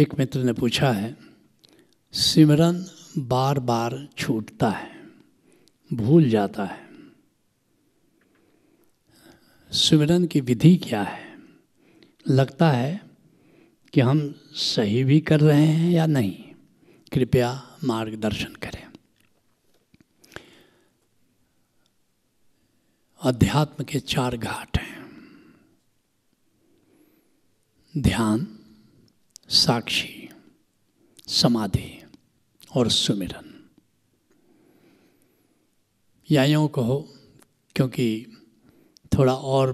एक मित्र ने पूछा है, सिमरन बार बार छूटता है, भूल जाता है, सिमरन की विधि क्या है? लगता है कि हम सही भी कर रहे हैं या नहीं, कृपया मार्गदर्शन करें। अध्यात्म के चार घाट हैं, ध्यान, साक्षी, समाधि और सुमिरन, या यूँ कहो, क्योंकि थोड़ा और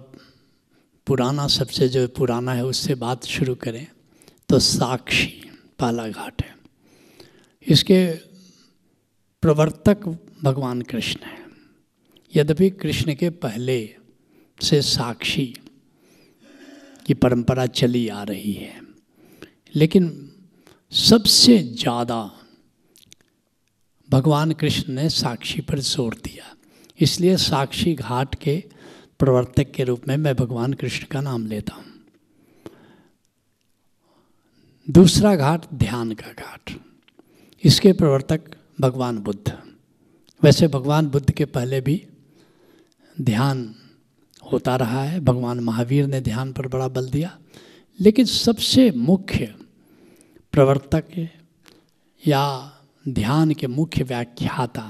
पुराना, सबसे जो पुराना है उससे बात शुरू करें तो साक्षी पहला घाट है। इसके प्रवर्तक भगवान कृष्ण हैं। यद्यपि कृष्ण के पहले से साक्षी की परंपरा चली आ रही है, लेकिन सबसे ज़्यादा भगवान कृष्ण ने साक्षी पर जोर दिया, इसलिए साक्षी घाट के प्रवर्तक के रूप में मैं भगवान कृष्ण का नाम लेता हूँ। दूसरा घाट ध्यान का घाट, इसके प्रवर्तक भगवान बुद्ध। वैसे भगवान बुद्ध के पहले भी ध्यान होता रहा है, भगवान महावीर ने ध्यान पर बड़ा बल दिया, लेकिन सबसे मुख्य प्रवर्तक या ध्यान के मुख्य व्याख्याता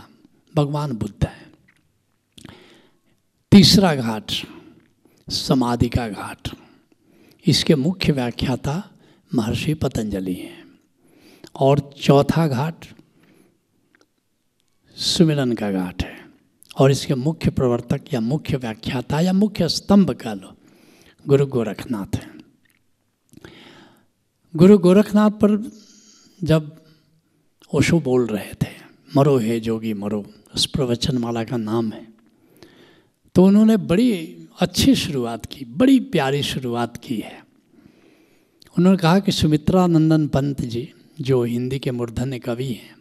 भगवान बुद्ध हैं। तीसरा घाट समाधि का घाट, इसके मुख्य व्याख्याता महर्षि पतंजलि हैं। और चौथा घाट सुमिरन का घाट है, और इसके मुख्य प्रवर्तक या मुख्य व्याख्याता या मुख्य स्तंभ कह लो गुरु गोरखनाथ हैं। गुरु गोरखनाथ पर जब ओशो बोल रहे थे, मरो हे जोगी मरो, उस प्रवचनमाला का नाम है, तो उन्होंने बड़ी अच्छी शुरुआत की, बड़ी प्यारी शुरुआत की है। उन्होंने कहा कि सुमित्रानंदन पंत जी जो हिंदी के मूर्धन्य कवि हैं,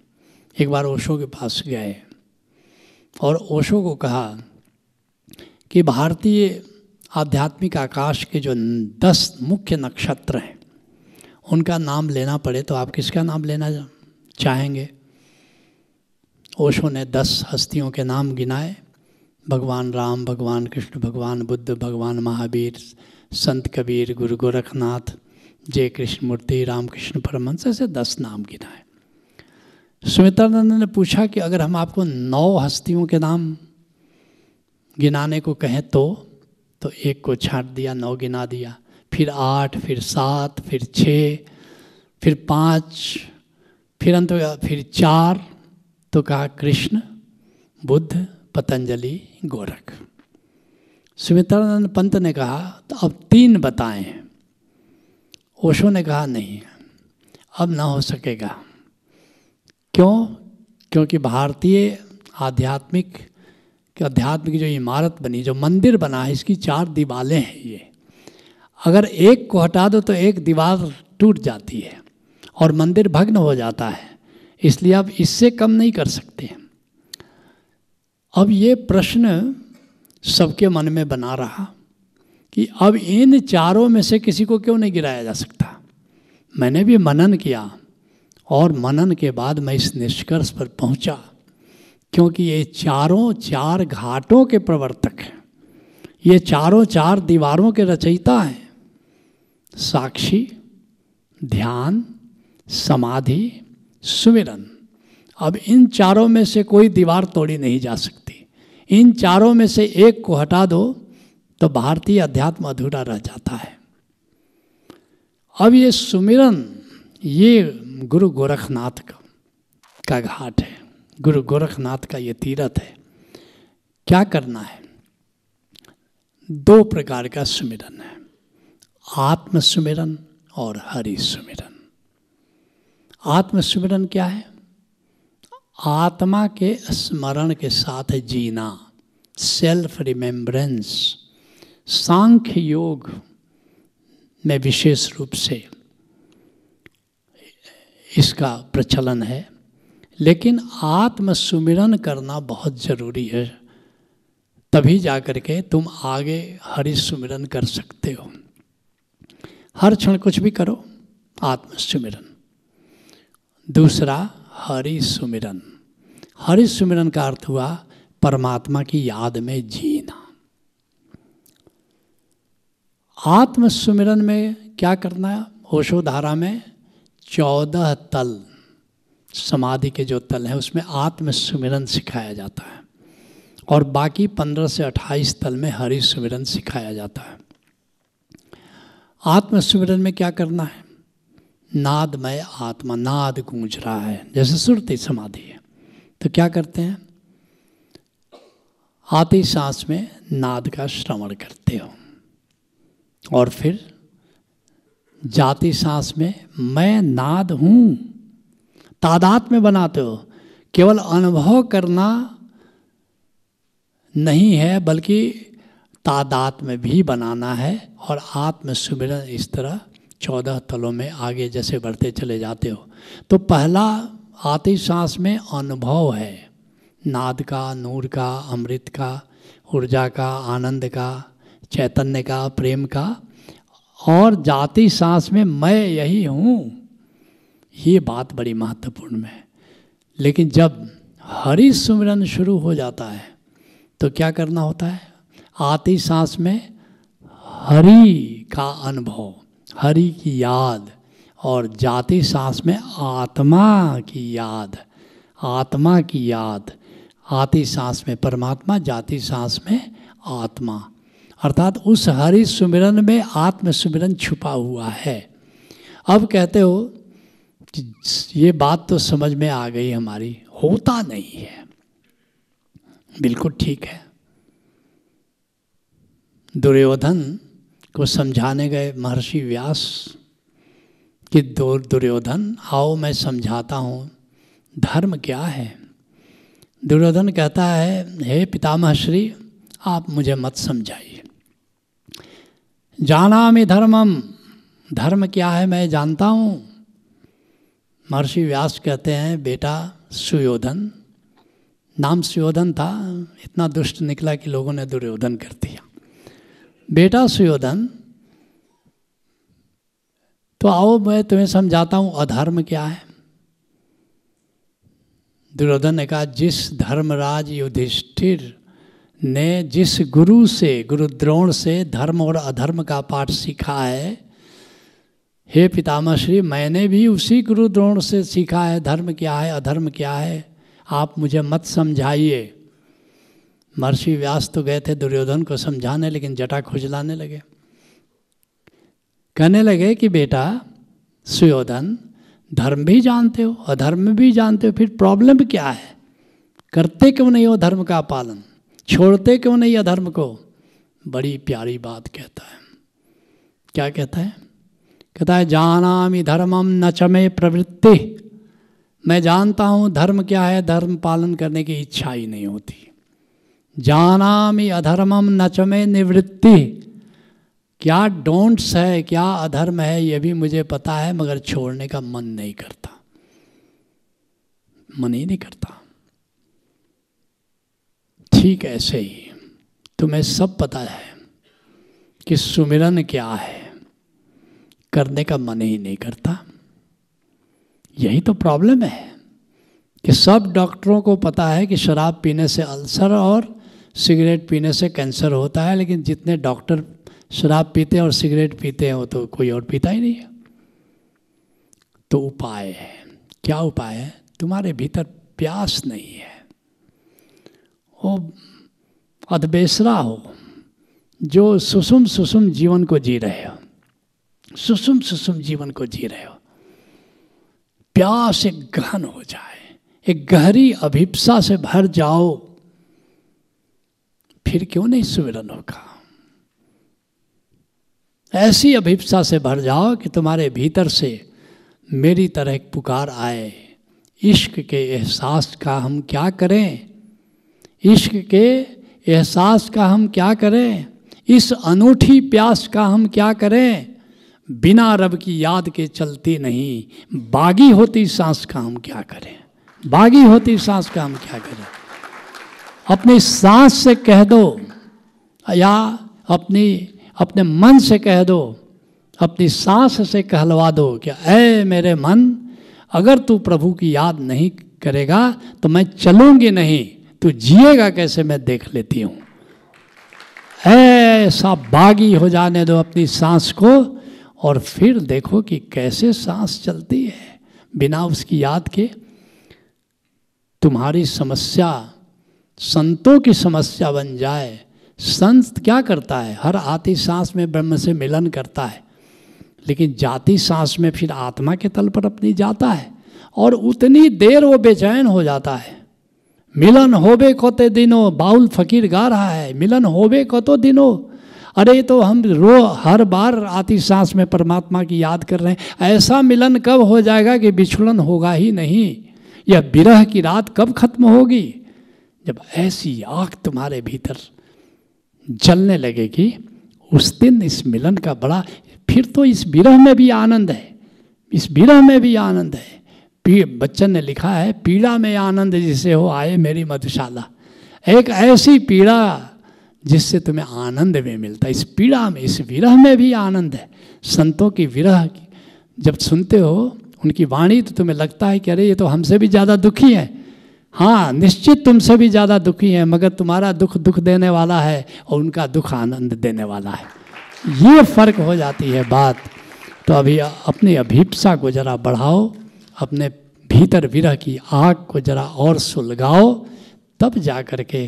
एक बार ओशो के पास गए और ओशो को कहा कि भारतीय आध्यात्मिक आकाश के जो 10 मुख्य नक्षत्र हैं उनका नाम लेना पड़े तो आप किसका नाम लेना चाहेंगे? ओशो ने 10 हस्तियों के नाम गिनाए, भगवान राम, भगवान कृष्ण, भगवान बुद्ध, भगवान महावीर, संत कबीर, गुरु गोरखनाथ, जयकृष्ण मूर्ति, रामकृष्ण परमहंस, ऐसे 10 नाम गिनाए। सुमित्रानंद ने पूछा कि अगर हम आपको 9 हस्तियों के नाम गिनाने को कहें तो एक को छाँट दिया, 9 गिना दिया, फिर 8, फिर 7, फिर 6, फिर 5, फिर अंत में फिर 4, तो कहा कृष्ण, बुद्ध, पतंजलि, गोरख। सुमित्रानंद पंत ने कहा तो अब 3 बताएं। ओशो ने कहा नहीं, अब ना हो सकेगा। क्यों? क्योंकि भारतीय आध्यात्मिक की जो इमारत बनी, जो मंदिर बना है, इसकी 4 दीवालें हैं। ये अगर एक को हटा दो तो एक दीवार टूट जाती है और मंदिर भग्न हो जाता है, इसलिए आप इससे कम नहीं कर सकते। अब ये प्रश्न सबके मन में बना रहा कि अब इन 4 में से किसी को क्यों नहीं गिराया जा सकता। मैंने भी मनन किया और मनन के बाद मैं इस निष्कर्ष पर पहुंचा, क्योंकि ये 4 घाटों के प्रवर्तक हैं, ये 4 दीवारों के रचयिता हैं, साक्षी, ध्यान, समाधि, सुमिरन। अब इन 4 में से कोई दीवार तोड़ी नहीं जा सकती। इन 4 में से एक को हटा दो तो भारतीय अध्यात्म अधूरा रह जाता है। अब ये सुमिरन, ये गुरु गोरखनाथ का घाट है, गुरु गोरखनाथ का ये तीर्थ है। क्या करना है? 2 प्रकार का सुमिरन है, आत्म सुमिरन और हरि सुमिरन। आत्म सुमिरन क्या है? आत्मा के स्मरण के साथ जीना, सेल्फ रिमेम्बरेंस। सांख्य योग में विशेष रूप से इसका प्रचलन है, लेकिन आत्म सुमिरन करना बहुत ज़रूरी है, तभी जा कर के तुम आगे हरि सुमिरन कर सकते हो। हर क्षण कुछ भी करो, आत्म सुमिरन। दूसरा हरि सुमिरन। हरि सुमिरन का अर्थ हुआ परमात्मा की याद में जीना। आत्म सुमिरन में क्या करना है? ओशो धारा में 14 तल, समाधि के जो तल हैं उसमें आत्म सुमिरन सिखाया जाता है और बाकी 15 से 28 तल में हरि सुमिरन सिखाया जाता है। आत्म सुमिरन में क्या करना है? नादमय आत्मा, नाद गूंज रहा है जैसे सुरती समाधि है, तो क्या करते हैं? आती सांस में नाद का श्रवण करते हो और फिर जाती सांस में मैं नाद हूँ, तादात में बनाते हो। केवल अनुभव करना नहीं है बल्कि तादात में भी बनाना है। और आत्म सुमिरन इस तरह 14 तलों में आगे जैसे बढ़ते चले जाते हो। तो पहला आती सांस में अनुभव है नाद का, नूर का, अमृत का, ऊर्जा का, आनंद का, चैतन्य का, प्रेम का। और जाती सांस में मैं यही हूँ, ये बात बड़ी महत्वपूर्ण है। लेकिन जब हरि सुमिरन शुरू हो जाता है तो क्या करना होता है? आती सांस में हरि का अनुभव, हरि की याद, और जाती सांस में आत्मा की याद, आत्मा की याद। आती सांस में परमात्मा, जाती सांस में आत्मा, अर्थात उस हरि सुमिरन में आत्म सुमिरन छुपा हुआ है। अब कहते हो ये बात तो समझ में आ गई हमारी, होता नहीं है, बिल्कुल ठीक है। दुर्योधन को समझाने गए महर्षि व्यास कि दुर्योधन आओ मैं समझाता हूँ धर्म क्या है। दुर्योधन कहता है हे पितामह श्री आप मुझे मत समझाइए, जानामि धर्मम, धर्म क्या है मैं जानता हूँ। महर्षि व्यास कहते हैं बेटा सुयोधन, नाम सुयोधन था, इतना दुष्ट निकला कि लोगों ने दुर्योधन कर दिया। बेटा सुयोधन तो आओ मैं तुम्हें समझाता हूँ अधर्म क्या है। दुर्योधन ने कहा जिस धर्मराज युधिष्ठिर ने जिस गुरु से, गुरु द्रोण से धर्म और अधर्म का पाठ सीखा है, हे पितामह श्री मैंने भी उसी गुरु द्रोण से सीखा है धर्म क्या है, अधर्म क्या है, आप मुझे मत समझाइए। महर्षि व्यास तो गए थे दुर्योधन को समझाने, लेकिन जटा खुजलाने लगे, कहने लगे कि बेटा सुयोधन धर्म भी जानते हो अधर्म भी जानते हो, फिर प्रॉब्लम क्या है? करते क्यों नहीं हो धर्म का पालन, छोड़ते क्यों नहीं अधर्म को? बड़ी प्यारी बात कहता है। क्या कहता है? कहता है जानामि धर्मम न च मे प्रवृत्ति, मैं जानता हूँ धर्म क्या है, धर्म पालन करने की इच्छा ही नहीं होती। जानामि अधर्मम न च मे निवृत्ति, क्या डोंट्स है, क्या अधर्म है ये भी मुझे पता है, मगर छोड़ने का मन नहीं करता, मन ही नहीं करता। ठीक ऐसे ही तुम्हें सब पता है कि सुमिरन क्या है, करने का मन ही नहीं करता। यही तो प्रॉब्लम है कि सब डॉक्टरों को पता है कि शराब पीने से अल्सर और सिगरेट पीने से कैंसर होता है, लेकिन जितने डॉक्टर शराब पीते हैं और सिगरेट पीते हैं वो तो कोई और पीता ही नहीं है। तो उपाय है, क्या उपाय है? तुम्हारे भीतर प्यास नहीं है, वो अधबेसरा हो जो सुसुम सुसुम जीवन को जी रहे हो, सुसुम सुसुम जीवन को जी रहे हो। प्यास एक गहन हो जाए, एक गहरी अभिप्सा से भर जाओ, फिर क्यों नहीं सुमिरन होगा। ऐसी अभिप्सा से भर जाओ कि तुम्हारे भीतर से मेरी तरह एक पुकार आए। इश्क के एहसास का हम क्या करें, इश्क के एहसास का हम क्या करें, इस अनूठी प्यास का हम क्या करें, बिना रब की याद के चलती नहीं, बागी होती सांस का हम क्या करें, बागी होती सांस का हम क्या करें। अपनी सांस से कह दो या अपने मन से कह दो अपनी सांस से कहलवा दो कि ऐ मेरे मन, अगर तू प्रभु की याद नहीं करेगा तो मैं चलूँगी नहीं, तू जिएगा कैसे मैं देख लेती हूँ। ऐसा बागी हो जाने दो अपनी सांस को और फिर देखो कि कैसे सांस चलती है बिना उसकी याद के। तुम्हारी समस्या संतों की समस्या बन जाए। संत क्या करता है? हर आती सांस में ब्रह्म से मिलन करता है, लेकिन जाती सांस में फिर आत्मा के तल पर अपनी जाता है और उतनी देर वो बेचैन हो जाता है। मिलन होबे को ते दिनो, बाउल फकीर गा रहा है, मिलन होबे को तो दिनो। अरे तो हम रो हर बार आती सांस में परमात्मा की याद कर रहे हैं, ऐसा मिलन कब हो जाएगा कि बिछुड़न होगा ही नहीं? यह विरह की रात कब खत्म होगी? जब ऐसी आग तुम्हारे भीतर जलने लगेगी उस दिन इस मिलन का बड़ा। फिर तो इस विरह में भी आनंद है, इस विरह में भी आनंद है। बच्चन ने लिखा है, पीड़ा में आनंद जिसे हो आए मेरी मधुशाला। एक ऐसी पीड़ा जिससे तुम्हें आनंद में मिलता है। इस पीड़ा में, इस विरह में भी आनंद है। संतों की विरह जब सुनते हो उनकी वाणी तो तुम्हें लगता है कि अरे ये तो हमसे भी ज़्यादा दुखी हैं। हाँ, निश्चित तुमसे भी ज़्यादा दुखी हैं, मगर तुम्हारा दुख दुख देने वाला है और उनका दुख आनंद देने वाला है। ये फर्क हो जाती है बात। तो अभी अपनी अभिप्सा को जरा बढ़ाओ, अपने भीतर विरह की आग को जरा और सुलगाओ, तब जा कर के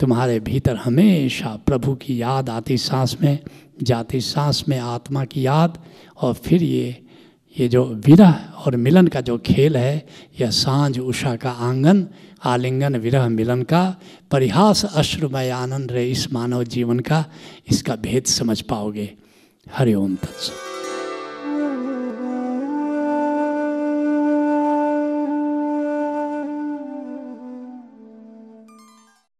तुम्हारे भीतर हमेशा प्रभु की याद, आती सांस में, जाती सांस में आत्मा की याद, और फिर ये जो विरह और मिलन का जो खेल है, यह सांझ उषा का आंगन, आलिंगन विरह मिलन का परिहास अश्रुमय आनंद रे इस मानव जीवन का, इसका भेद समझ पाओगे। हरि ओम तत्सत्।